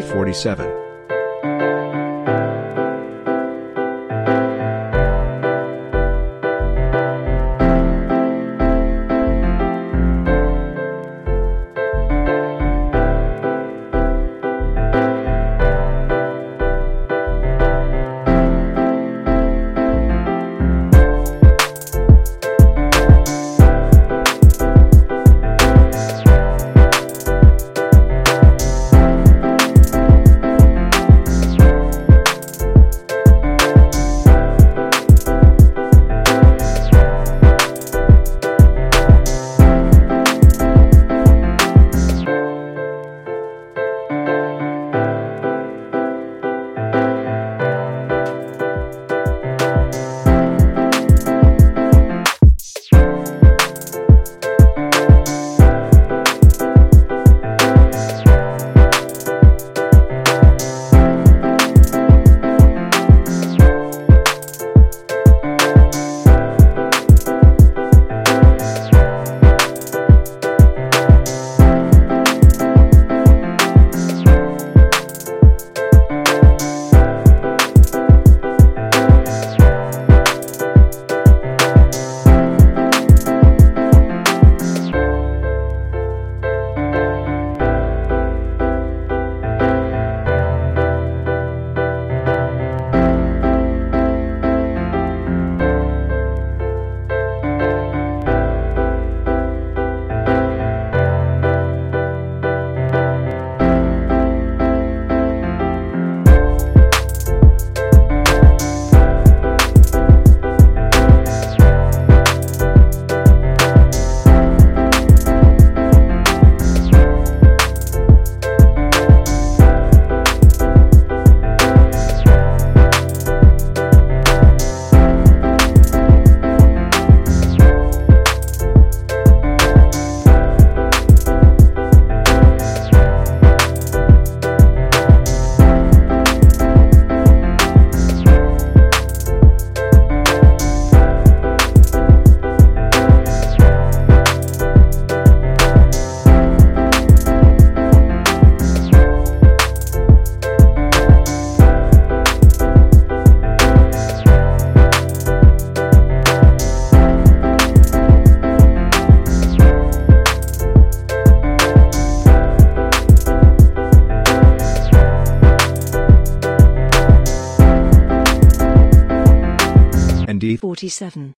E47. D47.